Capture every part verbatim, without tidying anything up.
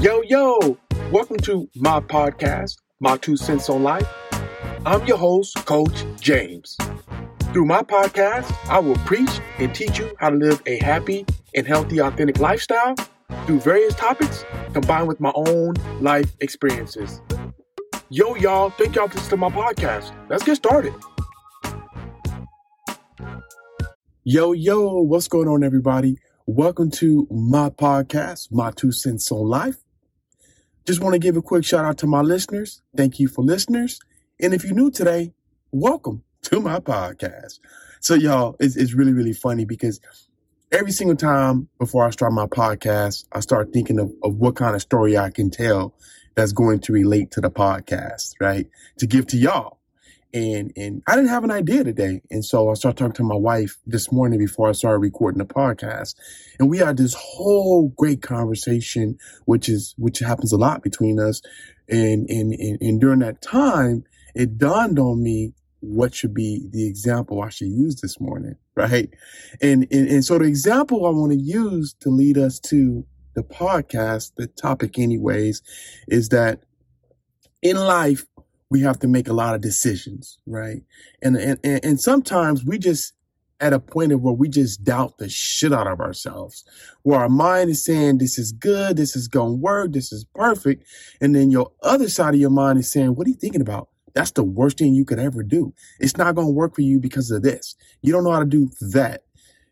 Yo, yo, welcome to my podcast, My Two Cents on Life. I'm your host, Coach James. Through my podcast, I will preach and teach you how to live a happy and healthy, authentic lifestyle through various topics combined with my own life experiences. Yo, y'all, thank y'all for listening to my podcast. Let's get started. Yo, yo, what's going on, everybody? Welcome to my podcast, My Two Cents on Life. Just want to give a quick shout out to my listeners. Thank you for listeners. And if you're new today, welcome to my podcast. So y'all, it's, it's really, really funny because every single time before I start my podcast, I start thinking of, of what kind of story I can tell that's going to relate to the podcast, right? To give to y'all. And, and I didn't have an idea today. And so I started talking to my wife this morning before I started recording the podcast. And we had this whole great conversation, which is, which happens a lot between us. And, and, and, and during that time, it dawned on me what should be the example I should use this morning, right? And, and, and so the example I want to use to lead us to the podcast, the topic anyways, is that in life, we have to make a lot of decisions, right? And, and, and sometimes we just at a point of where we just doubt the shit out of ourselves, where our mind is saying, this is good, this is going to work, this is perfect. And then your other side of your mind is saying, what are you thinking about? That's the worst thing you could ever do. It's not going to work for you because of this. You don't know how to do that.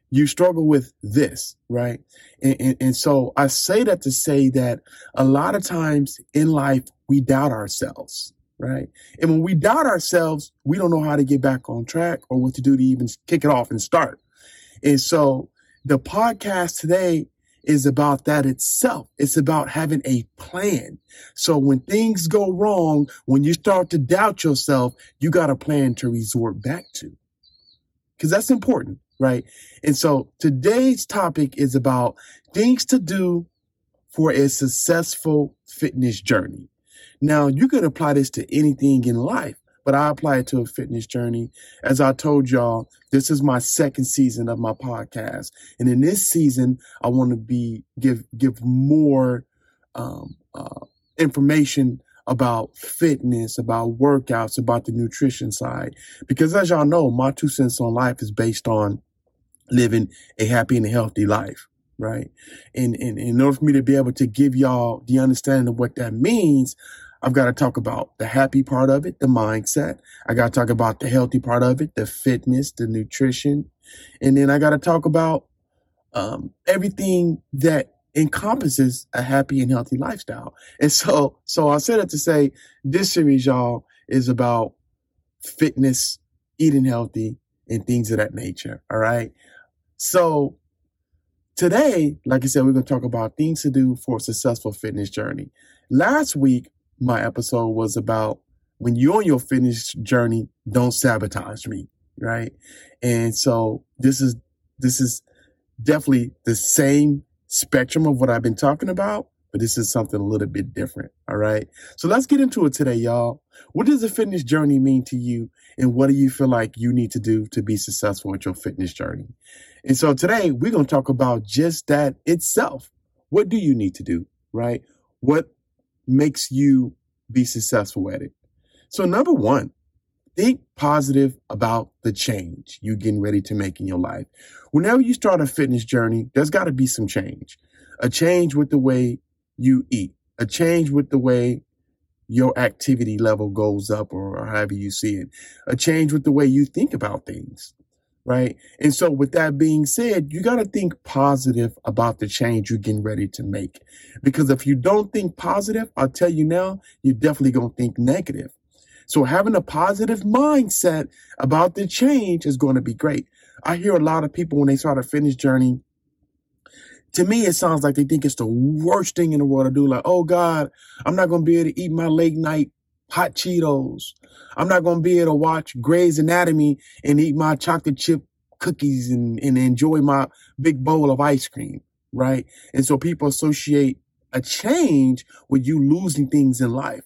You struggle with this, right? And, and, and so I say that to say that a lot of times in life, we doubt ourselves. Right. And when we doubt ourselves, we don't know how to get back on track or what to do to even kick it off and start. And so the podcast today is about that itself. It's about having a plan. So when things go wrong, when you start to doubt yourself, you got a plan to resort back to. Because that's important. Right. And so today's topic is about things to do for a successful fitness journey. Now, you could apply this to anything in life, but I apply it to a fitness journey. As I told y'all, this is my second season of my podcast. And in this season, I want to be give give more um, uh, information about fitness, about workouts, about the nutrition side. Because as y'all know, my two cents on life is based on living a happy and healthy life. Right. And, and, and in order for me to be able to give y'all the understanding of what that means, I've got to talk about the happy part of it, the mindset. I got to talk about the healthy part of it, the fitness, the nutrition. And then I got to talk about um, everything that encompasses a happy and healthy lifestyle. And so so I said it to say this series, y'all, is about fitness, eating healthy and things of that nature. All right. So. Today, like I said, we're going to talk about things to do for a successful fitness journey. Last week, my episode was about when you're on your fitness journey, don't sabotage me, right? And so this is this is definitely the same spectrum of what I've been talking about, but this is something a little bit different, all right? So let's get into it today, y'all. What does a fitness journey mean to you? And what do you feel like you need to do to be successful with your fitness journey? And so today we're going to talk about just that itself. What do you need to do, right? What makes you be successful at it? So number one, think positive about the change you're getting ready to make in your life. Whenever you start a fitness journey, there's got to be some change, a change with the way you eat, a change with the way your activity level goes up or, or however you see it, a change with the way you think about things, right? And so with that being said, you got to think positive about the change you're getting ready to make, because if you don't think positive, I'll tell you now, you're definitely going to think negative. So having a positive mindset about the change is going to be great. I hear a lot of people when they start a fitness journey, to me, it sounds like they think it's the worst thing in the world to do. Like, oh, God, I'm not going to be able to eat my late night hot Cheetos. I'm not going to be able to watch Grey's Anatomy and eat my chocolate chip cookies and, and enjoy my big bowl of ice cream. Right. And so people associate a change with you losing things in life.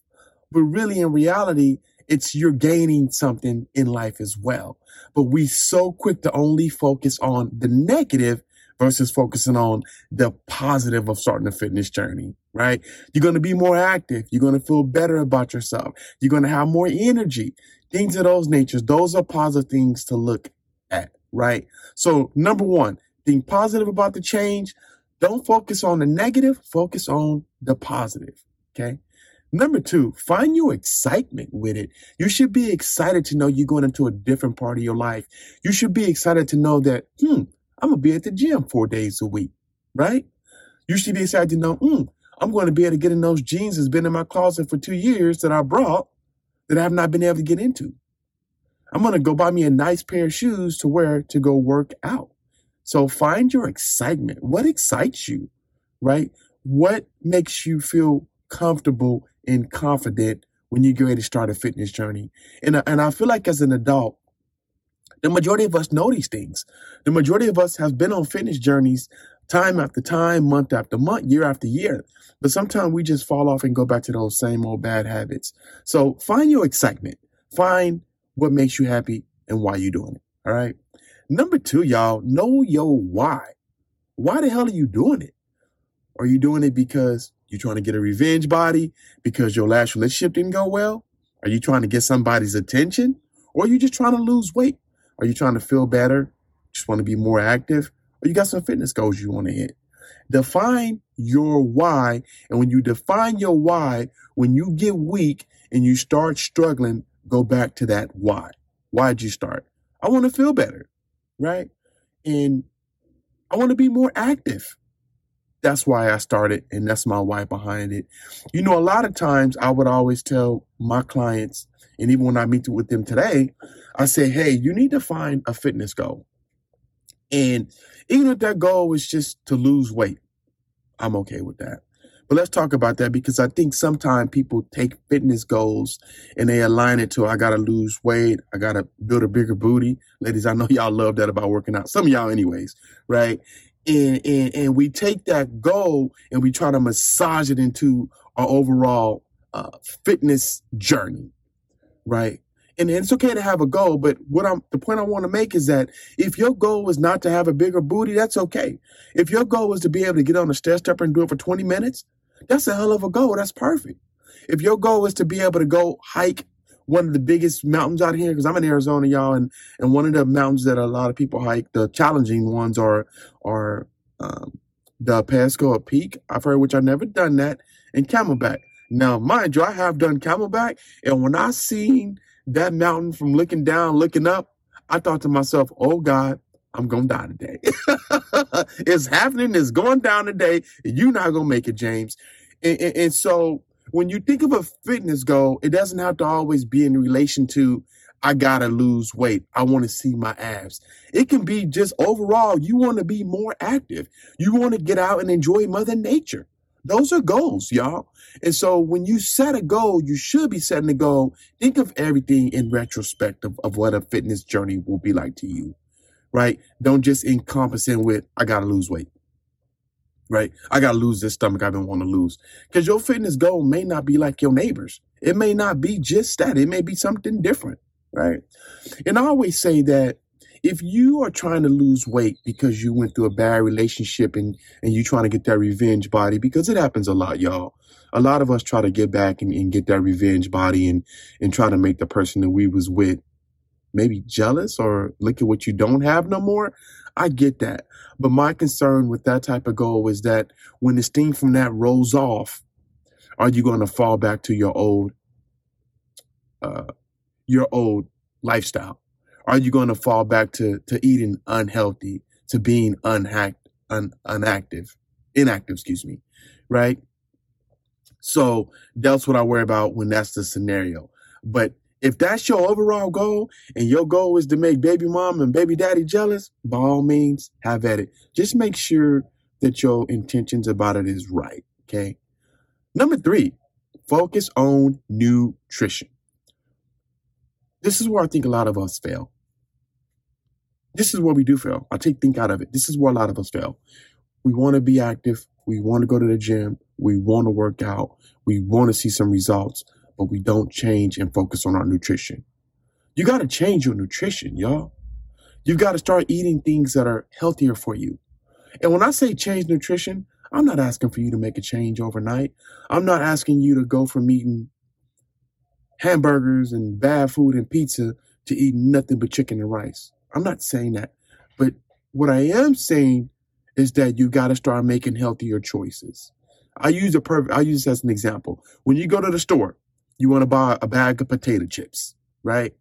But really, in reality, it's you're gaining something in life as well. But we so quick to only focus on the negative versus focusing on the positive of starting a fitness journey, right? You're going to be more active. You're going to feel better about yourself. You're going to have more energy, things of those natures. Those are positive things to look at, right? So number one, think positive about the change. Don't focus on the negative. Focus on the positive, okay? Number two, find your excitement with it. You should be excited to know you're going into a different part of your life. You should be excited to know that, hmm, I'm going to be at the gym four days a week, right? You should be excited to know, hmm, I'm going to be able to get in those jeans that's been in my closet for two years that I brought that I have not been able to get into. I'm going to go buy me a nice pair of shoes to wear to go work out. So find your excitement. What excites you, right? What makes you feel comfortable and confident when you get ready to start a fitness journey? And, and I feel like as an adult, the majority of us know these things. The majority of us have been on fitness journeys time after time, month after month, year after year. But sometimes we just fall off and go back to those same old bad habits. So find your excitement. Find what makes you happy and why you're doing it. All right. Number two, y'all, know your why. Why the hell are you doing it? Are you doing it because you're trying to get a revenge body because your last relationship didn't go well? Are you trying to get somebody's attention? Or are you just trying to lose weight? Are you trying to feel better? Just want to be more active? Or you got some fitness goals you want to hit? Define your why. And when you define your why, when you get weak and you start struggling, go back to that why. Why'd you start? I want to feel better, right? And I want to be more active. That's why I started, and that's my why behind it. You know, a lot of times I would always tell my clients, and even when I meet with them today, I say, hey, you need to find a fitness goal. And even if that goal is just to lose weight, I'm okay with that. But let's talk about that, because I think sometimes people take fitness goals and they align it to, I got to lose weight. I got to build a bigger booty. Ladies, I know y'all love that about working out. Some of y'all anyways, right? And, and and we take that goal and we try to massage it into our overall uh, fitness journey, right? And it's okay to have a goal, but what I'm the point I want to make is that if your goal is not to have a bigger booty, that's okay. If your goal is to be able to get on the stair stepper and do it for twenty minutes, that's a hell of a goal. That's perfect. If your goal is to be able to go hike one of the biggest mountains out here, because I'm in Arizona, y'all, and, and one of the mountains that a lot of people hike, the challenging ones are are um, the Pasco Peak, I've heard, which I've never done that, and Camelback. Now, mind you, I have done Camelback, and when I seen that mountain from looking down, looking up, I thought to myself, oh, God, I'm going to die today. It's happening. It's going down today. You're not going to make it, James. And, and, and so... when you think of a fitness goal, it doesn't have to always be in relation to, I gotta lose weight. I want to see my abs. It can be just overall, you want to be more active. You want to get out and enjoy Mother Nature. Those are goals, y'all. And so when you set a goal, you should be setting a goal. Think of everything in retrospect of, of what a fitness journey will be like to you, right? Don't just encompass it with, I gotta lose weight. Right? I got to lose this stomach I've been wanting to lose. Because your fitness goal may not be like your neighbor's. It may not be just that. It may be something different, right? And I always say that if you are trying to lose weight because you went through a bad relationship and, and you're trying to get that revenge body, because it happens a lot, y'all. A lot of us try to get back and, and get that revenge body and, and try to make the person that we was with maybe jealous or look at what you don't have no more. I get that. But my concern with that type of goal is that when the sting from that rolls off, are you going to fall back to your old, uh, your old lifestyle? Are you going to fall back to, to eating unhealthy, to being unact, un, unactive, inactive, excuse me. Right. So that's what I worry about when that's the scenario. But if that's your overall goal and your goal is to make baby mom and baby daddy jealous, by all means, have at it. Just make sure that your intentions about it is right, okay? Number three, focus on nutrition. This is where I think a lot of us fail. This is where we do fail. I take think out of it. This is where a lot of us fail. We want to be active. We want to go to the gym. We want to work out. We want to see some results. But we don't change and focus on our nutrition. You got to change your nutrition, y'all. You've got to start eating things that are healthier for you. And when I say change nutrition, I'm not asking for you to make a change overnight. I'm not asking you to go from eating hamburgers and bad food and pizza to eating nothing but chicken and rice. I'm not saying that. But what I am saying is that you got to start making healthier choices. I use a perfect, I use this as an example. When you go to the store, you want to buy a bag of potato chips, right?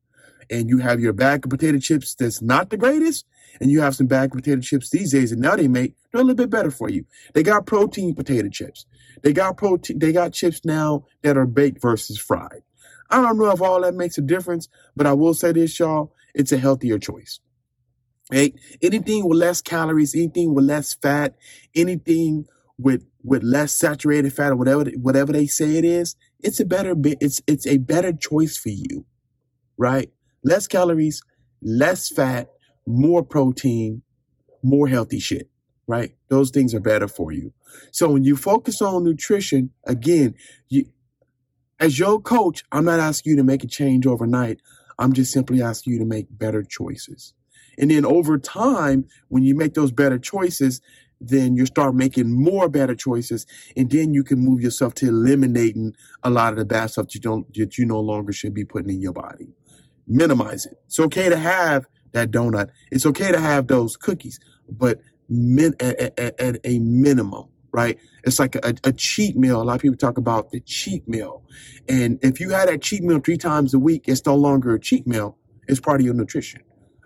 And you have your bag of potato chips that's not the greatest, and you have some bag of potato chips these days, and now they make, they're a little bit better for you. They got protein potato chips. They got protein, they got chips now that are baked versus fried. I don't know if all that makes a difference, but I will say this, y'all, it's a healthier choice. Hey, anything with less calories, anything with less fat, anything with with less saturated fat or whatever whatever they say it is, it's a better it's it's a better choice for you, right? Less calories, less fat, more protein, more healthy shit, right? Those things are better for you. So when you focus on nutrition, again, you, as your coach, I'm not asking you to make a change overnight. I'm just simply asking you to make better choices. And then over time, when you make those better choices, then you start making more better choices, and then you can move yourself to eliminating a lot of the bad stuff that you don't, that you no longer should be putting in your body. Minimize it. It's okay to have that donut. It's okay to have those cookies, but min- at, at, at a minimum, right? It's like a, a cheat meal. A lot of people talk about the cheat meal. And if you had that cheat meal three times a week, it's no longer a cheat meal. It's part of your nutrition.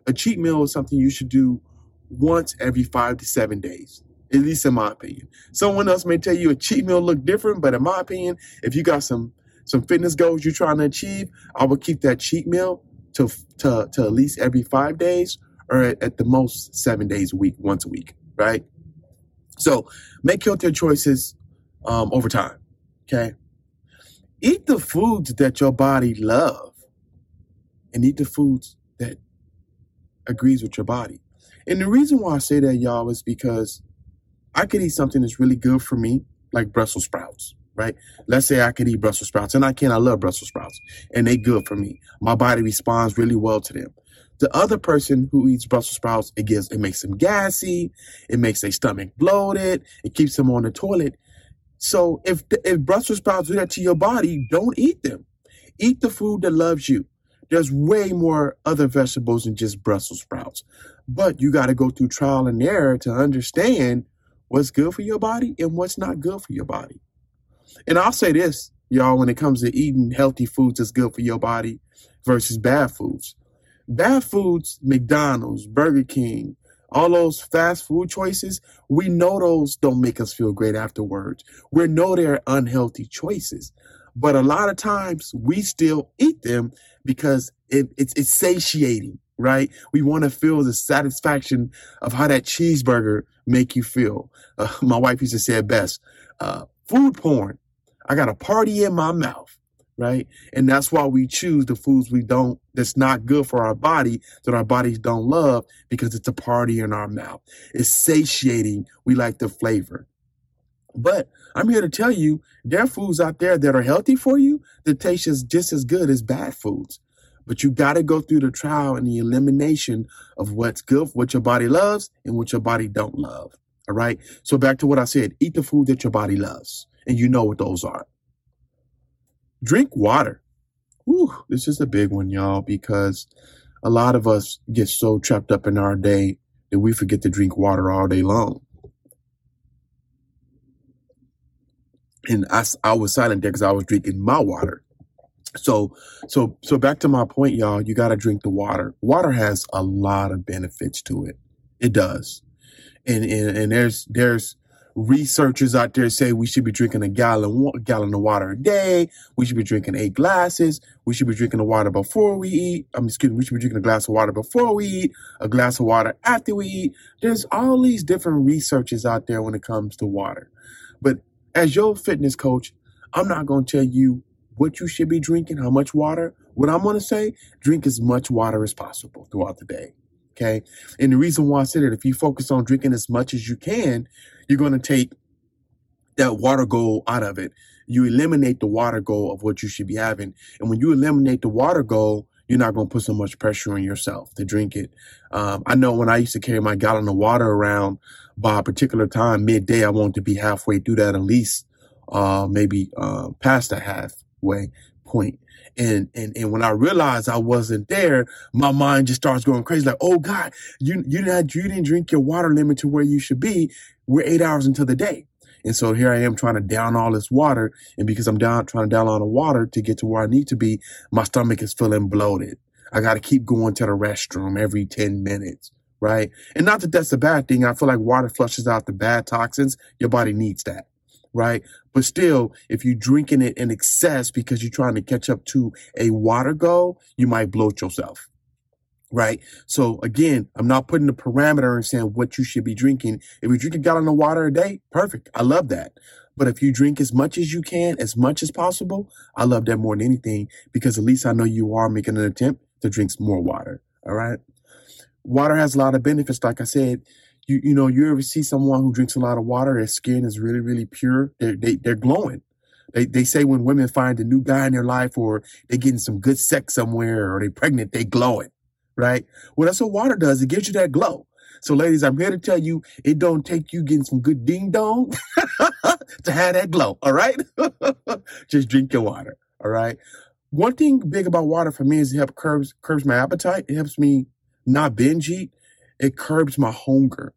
A cheat meal is something you should do once every five to seven days, at least in my opinion. Someone else may tell you a cheat meal look different, but in my opinion, if you got some some fitness goals you're trying to achieve, I would keep that cheat meal to to, to at least every five days or at, at the most seven days a week, once a week, right? So make healthier choices um, over time, okay? Eat the foods that your body love and eat the foods that agrees with your body. And the reason why I say that, y'all, is because I could eat something that's really good for me, like Brussels sprouts, right? Let's say I could eat Brussels sprouts, and I can. I love Brussels sprouts, and they're good for me. My body responds really well to them. The other person who eats Brussels sprouts, it gives, it makes them gassy, it makes their stomach bloated, it keeps them on the toilet. So if the, if Brussels sprouts do that to your body, don't eat them. Eat the food that loves you. There's way more other vegetables than just Brussels sprouts. But you got to go through trial and error to understand what's good for your body and what's not good for your body. And I'll say this, y'all, when it comes to eating healthy foods that's good for your body versus bad foods. Bad foods, McDonald's, Burger King, all those fast food choices, we know those don't make us feel great afterwards. We know they're unhealthy choices. But a lot of times we still eat them because it, it's, it's satiating, right? We want to feel the satisfaction of how that cheeseburger make you feel. Uh, my wife used to say it best, uh, food porn. I got a party in my mouth, right? And that's why we choose the foods we don't, that's not good for our body, that our bodies don't love, because it's a party in our mouth. It's satiating. We like the flavor. But I'm here to tell you, there are foods out there that are healthy for you that taste just as good as bad foods. But you got to go through the trial and the elimination of what's good, what your body loves, and what your body don't love. All right. So back to what I said, eat the food that your body loves. And you know what those are. Drink water. Whew, this is a big one, y'all, because a lot of us get so trapped up in our day that we forget to drink water all day long. And I, I was silent there because I was drinking my water. So, so, so back to my point, y'all, you got to drink the water. Water has a lot of benefits to it. It does. And, and, and there's, there's researchers out there say we should be drinking a gallon, a gallon of water a day. We should be drinking eight glasses. We should be drinking the water before we eat. I'm excuse me. We should be drinking a glass of water before we eat, a glass of water after we eat. There's all these different researchers out there when it comes to water, but as your fitness coach, I'm not going to tell you what you should be drinking, how much water. What I'm going to say, drink as much water as possible throughout the day, okay? And the reason why I said it, if you focus on drinking as much as you can, you're going to take that water goal out of it. You eliminate the water goal of what you should be having. And when you eliminate the water goal, you're not going to put so much pressure on yourself to drink it. Um, I know when I used to carry my gallon of water around by a particular time, midday, I wanted to be halfway through that, at least uh, maybe uh, past the halfway point. And, and, and when I realized I wasn't there, my mind just starts going crazy. Like, oh God, you, you didn't, you didn't drink your water limit to where you should be. We're eight hours into the day. And so here I am trying to down all this water. And because I'm down, trying to down all the water to get to where I need to be, my stomach is feeling bloated. I got to keep going to the restroom every ten minutes. Right. And not that that's a bad thing. I feel like water flushes out the bad toxins. Your body needs that. Right. But still, if you're drinking it in excess because you're trying to catch up to a water goal, you might bloat yourself. Right. So, again, I'm not putting the parameter and saying what you should be drinking. If you drink a gallon of water a day, perfect. I love that. But if you drink as much as you can, as much as possible, I love that more than anything, because at least I know you are making an attempt to drink some more water. All right. Water has a lot of benefits. Like I said, You you know, you ever see someone who drinks a lot of water, their skin is really, really pure. They're, they, they're glowing. They they say when women find a new guy in their life, or they're getting some good sex somewhere, or they're pregnant, they glowing, right? Well, that's what water does. It gives you that glow. So, ladies, I'm here to tell you, it don't take you getting some good ding-dong to have that glow, all right? Just drink your water, all right? One thing big about water for me is it helps curbs, curbs my appetite. It helps me not binge eat. It curbs my hunger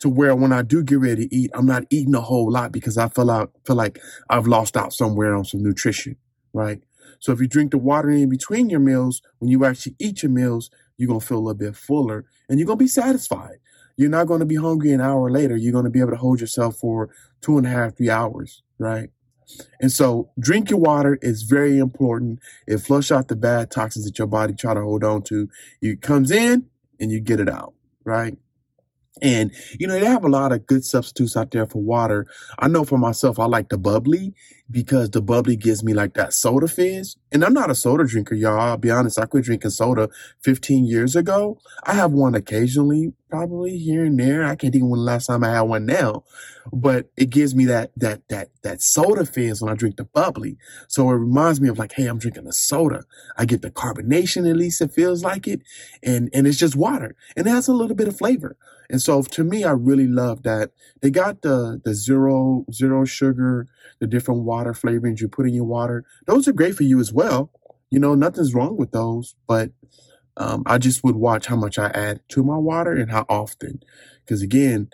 to where when I do get ready to eat, I'm not eating a whole lot because I feel out, feel like I've lost out somewhere on some nutrition, right? So if you drink the water in between your meals, when you actually eat your meals, you're going to feel a little bit fuller and you're going to be satisfied. You're not going to be hungry an hour later. You're going to be able to hold yourself for two and a half, three hours, right? And so drink your water is very important. It flushes out the bad toxins that your body try to hold on to. It comes in and you get it out. Right. And, you know, they have a lot of good substitutes out there for water. I know for myself, I like the bubbly because the bubbly gives me like that soda fizz. And I'm not a soda drinker, y'all. I'll be honest. I quit drinking soda fifteen years ago. I have one occasionally, probably here and there. I can't think of when the last time I had one now, but it gives me that, that, that, that soda fizz when I drink the bubbly. So it reminds me of like, hey, I'm drinking a soda. I get the carbonation, at least it feels like it. And, and it's just water and it has a little bit of flavor. And so to me, I really love that they got the, the zero, zero sugar, the different water flavorings you put in your water. Those are great for you as well. You know, nothing's wrong with those, but um, I just would watch how much I add to my water and how often. Because again,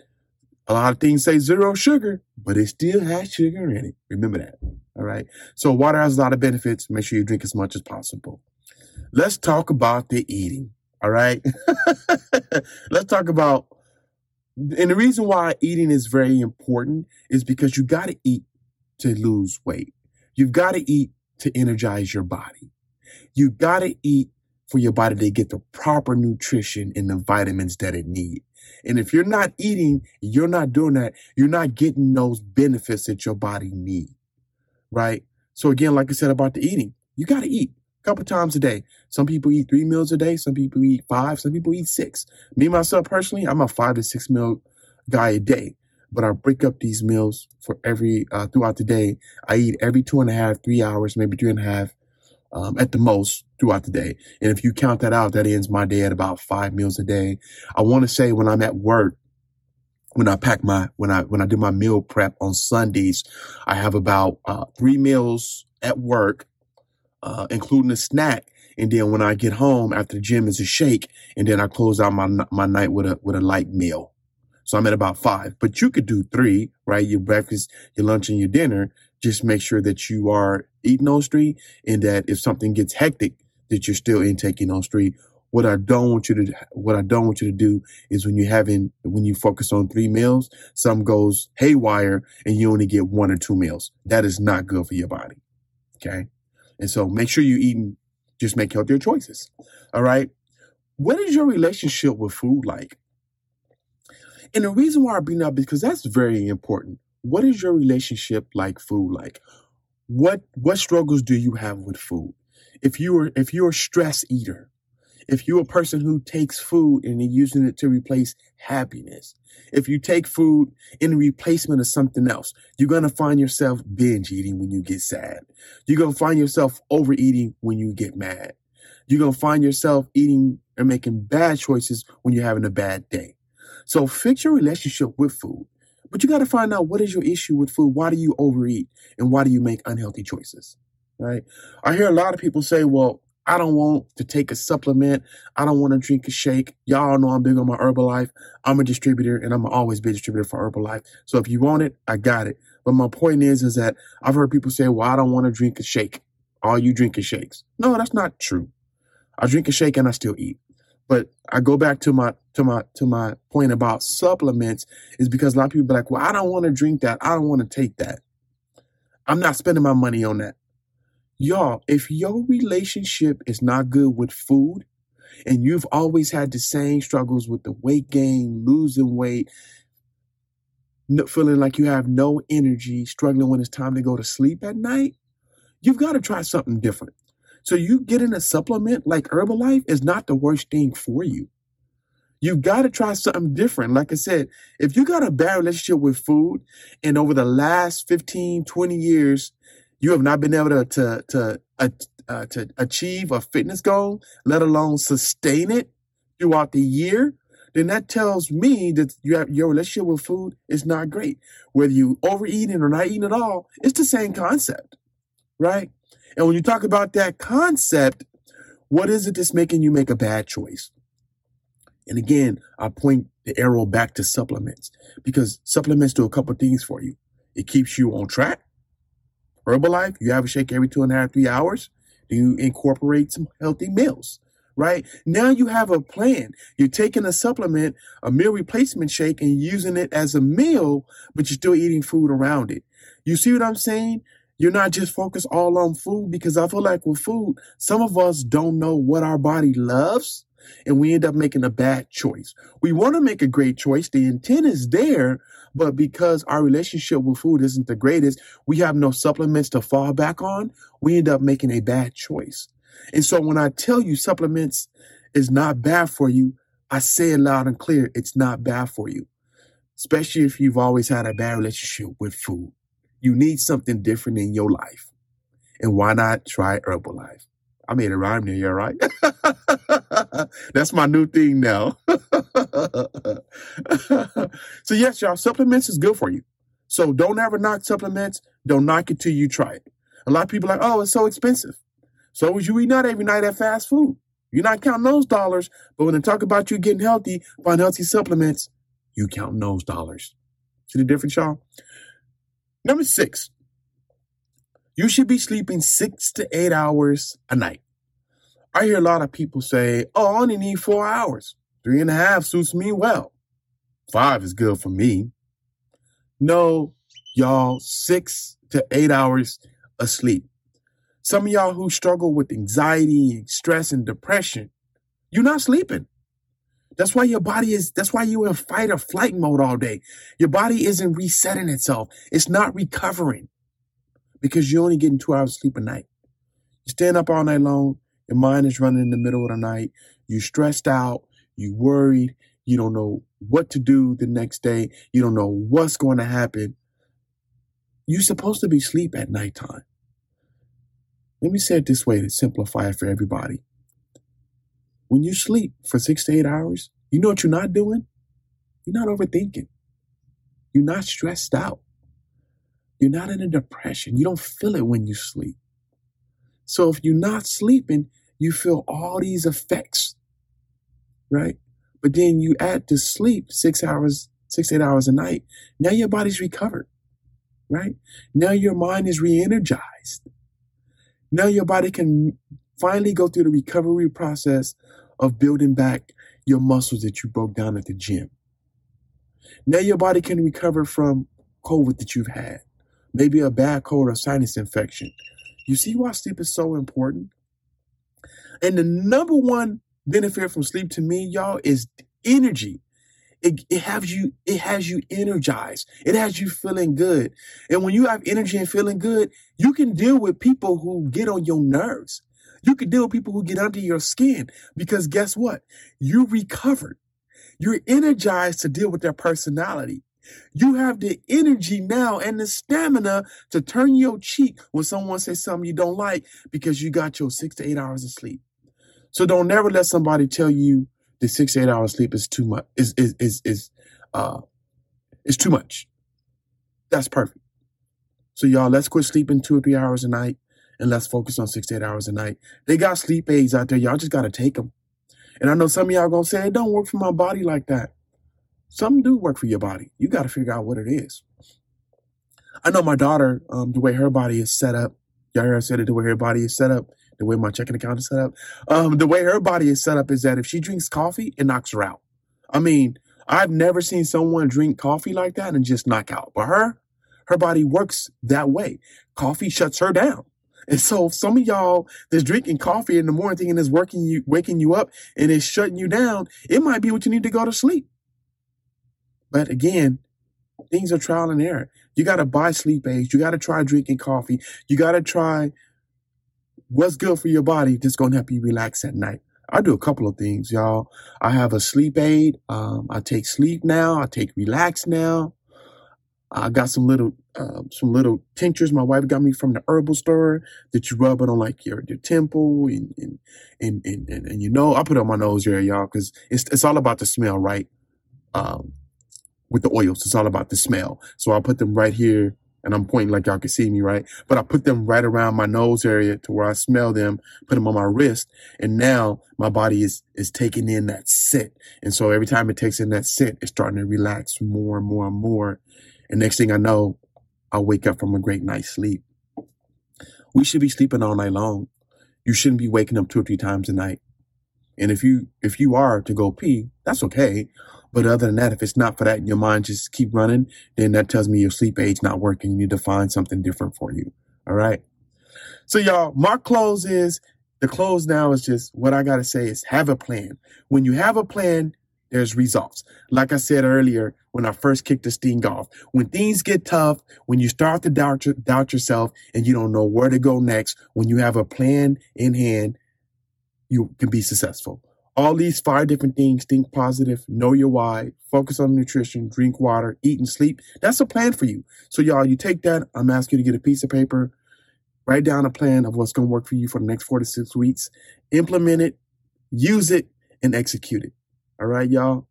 a lot of things say zero sugar, but it still has sugar in it. Remember that. All right. So water has a lot of benefits. Make sure you drink as much as possible. Let's talk about the eating. All right. Let's talk about And the reason why eating is very important is because you got to eat to lose weight. You've got to eat to energize your body. You got to eat for your body to get the proper nutrition and the vitamins that it needs. And if you're not eating, you're not doing that. You're not getting those benefits that your body needs, right? So again, like I said about the eating, you got to eat a couple times a day. Some people eat three meals a day. Some people eat five. Some people eat six. Me, myself, personally, I'm a five to six meal guy a day, but I break up these meals for every, uh, throughout the day. I eat every two and a half, three hours, maybe three and a half, um, at the most throughout the day. And if you count that out, that ends my day at about five meals a day. I want to say when I'm at work, when I pack my, when I, when I do my meal prep on Sundays, I have about, uh, three meals at work, uh, including a snack. And then when I get home after the gym is a shake, and then I close out my, my night with a, with a light meal. So I'm at about five, but you could do three, right? Your breakfast, your lunch and your dinner. Just make sure that you are eating those three and that if something gets hectic, that you're still intaking those three. What I don't want you to, what I don't want you to do is when you having, when you focus on three meals, some goes haywire and you only get one or two meals. That is not good for your body. Okay. And so make sure you're eating. Just make healthier choices. All right. What is your relationship with food like? And the reason why I bring that up is because that's very important. What is your relationship like food like? What what struggles do you have with food? If you are if you're a stress eater, if you're a person who takes food and using it to replace happiness, if you take food in replacement of something else, you're going to find yourself binge eating when you get sad. You're going to find yourself overeating when you get mad. you're going to find yourself eating and making bad choices when you're having a bad day. So fix your relationship with food. But you got to find out, what is your issue with food? Why do you overeat? And why do you make unhealthy choices? Right? I hear a lot of people say, well, I don't want to take a supplement. I don't want to drink a shake. Y'all know I'm big on my Herbalife. I'm a distributor, and I'm always be a distributor for Herbalife. So if you want it, I got it. But my point is, is that I've heard people say, well, I don't want to drink a shake. All you drink is shakes. No, that's not true. I drink a shake and I still eat. But I go back to my to my to my point about supplements, is because a lot of people be like, well, I don't want to drink that. I don't want to take that. I'm not spending my money on that. Y'all, if your relationship is not good with food, and you've always had the same struggles with the weight gain, losing weight, feeling like you have no energy, struggling when it's time to go to sleep at night, you've got to try something different. So you getting a supplement like Herbalife is not the worst thing for you. You've got to try something different. Like I said, if you got a bad relationship with food, and over the last fifteen, twenty years, you have not been able to, to, to, uh, uh, to achieve a fitness goal, let alone sustain it throughout the year, then that tells me that you have, your relationship with food is not great. Whether you overeating or not eating at all, it's the same concept, right? And when you talk about that concept, what is it that's making you make a bad choice? And again, I point the arrow back to supplements, because supplements do a couple of things for you. It keeps you on track. Herbalife, you have a shake every two and a half, three hours. You incorporate some healthy meals, right? Now you have a plan. You're taking a supplement, a meal replacement shake, and using it as a meal, but you're still eating food around it. You see what I'm saying? You're not just focused all on food, because I feel like with food, some of us don't know what our body loves, and we end up making a bad choice. We want to make a great choice. The intent is there, but because our relationship with food isn't the greatest, we have no supplements to fall back on. We end up making a bad choice. And so when I tell you supplements is not bad for you, I say it loud and clear. It's not bad for you, especially if you've always had a bad relationship with food. You need something different in your life. And why not try Herbalife? I made a rhyme there, you all right? That's my new thing now. So yes, y'all, supplements is good for you. So don't ever knock supplements. Don't knock it till you try it. A lot of people are like, oh, it's so expensive. So was you eating out every night at fast food? You're not counting those dollars. But when they talk about you getting healthy, buying healthy supplements, you count those dollars. See the difference, y'all? Number six. You should be sleeping six to eight hours a night. I hear a lot of people say, oh, I only need four hours. Three and a half suits me well. Five is good for me. No, y'all, six to eight hours of sleep. Some of y'all who struggle with anxiety and stress and depression, you're not sleeping. That's why your body is, that's why you're in fight or flight mode all day. Your body isn't resetting itself. It's not recovering, because you're only getting two hours of sleep a night. You stand up all night long. Your mind is running in the middle of the night. You're stressed out. You're worried. You don't know what to do the next day. You don't know what's going to happen. You're supposed to be asleep at nighttime. Let me say it this way to simplify it for everybody. When you sleep for six to eight hours, you know what you're not doing? You're not overthinking. You're not stressed out. You're not in a depression. You don't feel it when you sleep. So if you're not sleeping, you feel all these effects, right? But then you add to sleep six hours, six, eight hours a night. Now your body's recovered, right? Now your mind is re-energized. Now your body can finally go through the recovery process of building back your muscles that you broke down at the gym. Now your body can recover from COVID that you've had. Maybe a bad cold or sinus infection. You see why sleep is so important? And the number one benefit from sleep to me, y'all, is energy. It, it has you, it has you energized. It has you feeling good. And when you have energy and feeling good, you can deal with people who get on your nerves. You can deal with people who get under your skin, because guess what? You recovered. You're energized to deal with their personality. You have the energy now and the stamina to turn your cheek when someone says something you don't like, because you got your six to eight hours of sleep. So don't never let somebody tell you the six, eight hours sleep is too much, is, is, is, is, uh, is too much. That's perfect. So y'all, let's quit sleeping two or three hours a night and let's focus on six to eight hours a night. They got sleep aids out there. Y'all just got to take them. And I know some of y'all going to say, it don't work for my body like that. Some do work for your body. You got to figure out what it is. I know my daughter, um, the way her body is set up. Y'all heard I said it, the way her body is set up, the way my checking account is set up. Um, the way her body is set up is that if she drinks coffee, it knocks her out. I mean, I've never seen someone drink coffee like that and just knock out. But her, her body works that way. Coffee shuts her down. And so some of y'all that's drinking coffee in the morning thinking it's working you, waking you up and it's shutting you down, it might be what you need to go to sleep. But again, things are trial and error. You got to buy sleep aids. You got to try drinking coffee. You got to try what's good for your body that's going to help you relax at night. I do a couple of things, y'all. I have a sleep aid. Um, I take sleep now. I take relax now. I got some little uh, some little tinctures my wife got me from the herbal store that you rub it on like your, your temple and and, and and and and you know, I put it on my nose here, y'all, because it's it's all about the smell, right? Um, with the oils, it's all about the smell. So I put them right here, and I'm pointing like y'all can see me, right? But I put them right around my nose area to where I smell them, put them on my wrist, and now my body is is taking in that scent. And so every time it takes in that scent, it's starting to relax more and more and more. And next thing I know, I wake up from a great night's sleep. We should be sleeping all night long. You shouldn't be waking up two or three times a night. And if you if you are to go pee, that's okay. But other than that, if it's not for that and your mind just keep running, then that tells me your sleep aid's not working. You need to find something different for you. All right. So y'all, my close is, the close now is just what I got to say is have a plan. When you have a plan, there's results. Like I said earlier, when I first kicked this thing off, when things get tough, when you start to doubt, your, doubt yourself and you don't know where to go next, when you have a plan in hand, you can be successful. All these five different things, think positive, know your why, focus on nutrition, drink water, eat and sleep. That's a plan for you. So y'all, you take that. I'm asking you to get a piece of paper, write down a plan of what's going to work for you for the next four to six weeks, implement it, use it, and execute it. All right, y'all.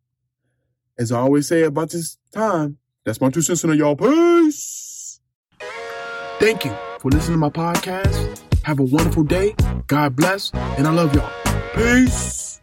As I always say about this time, that's my two cents on y'all. Peace. Thank you for listening to my podcast. Have a wonderful day. God bless. And I love y'all. Peace.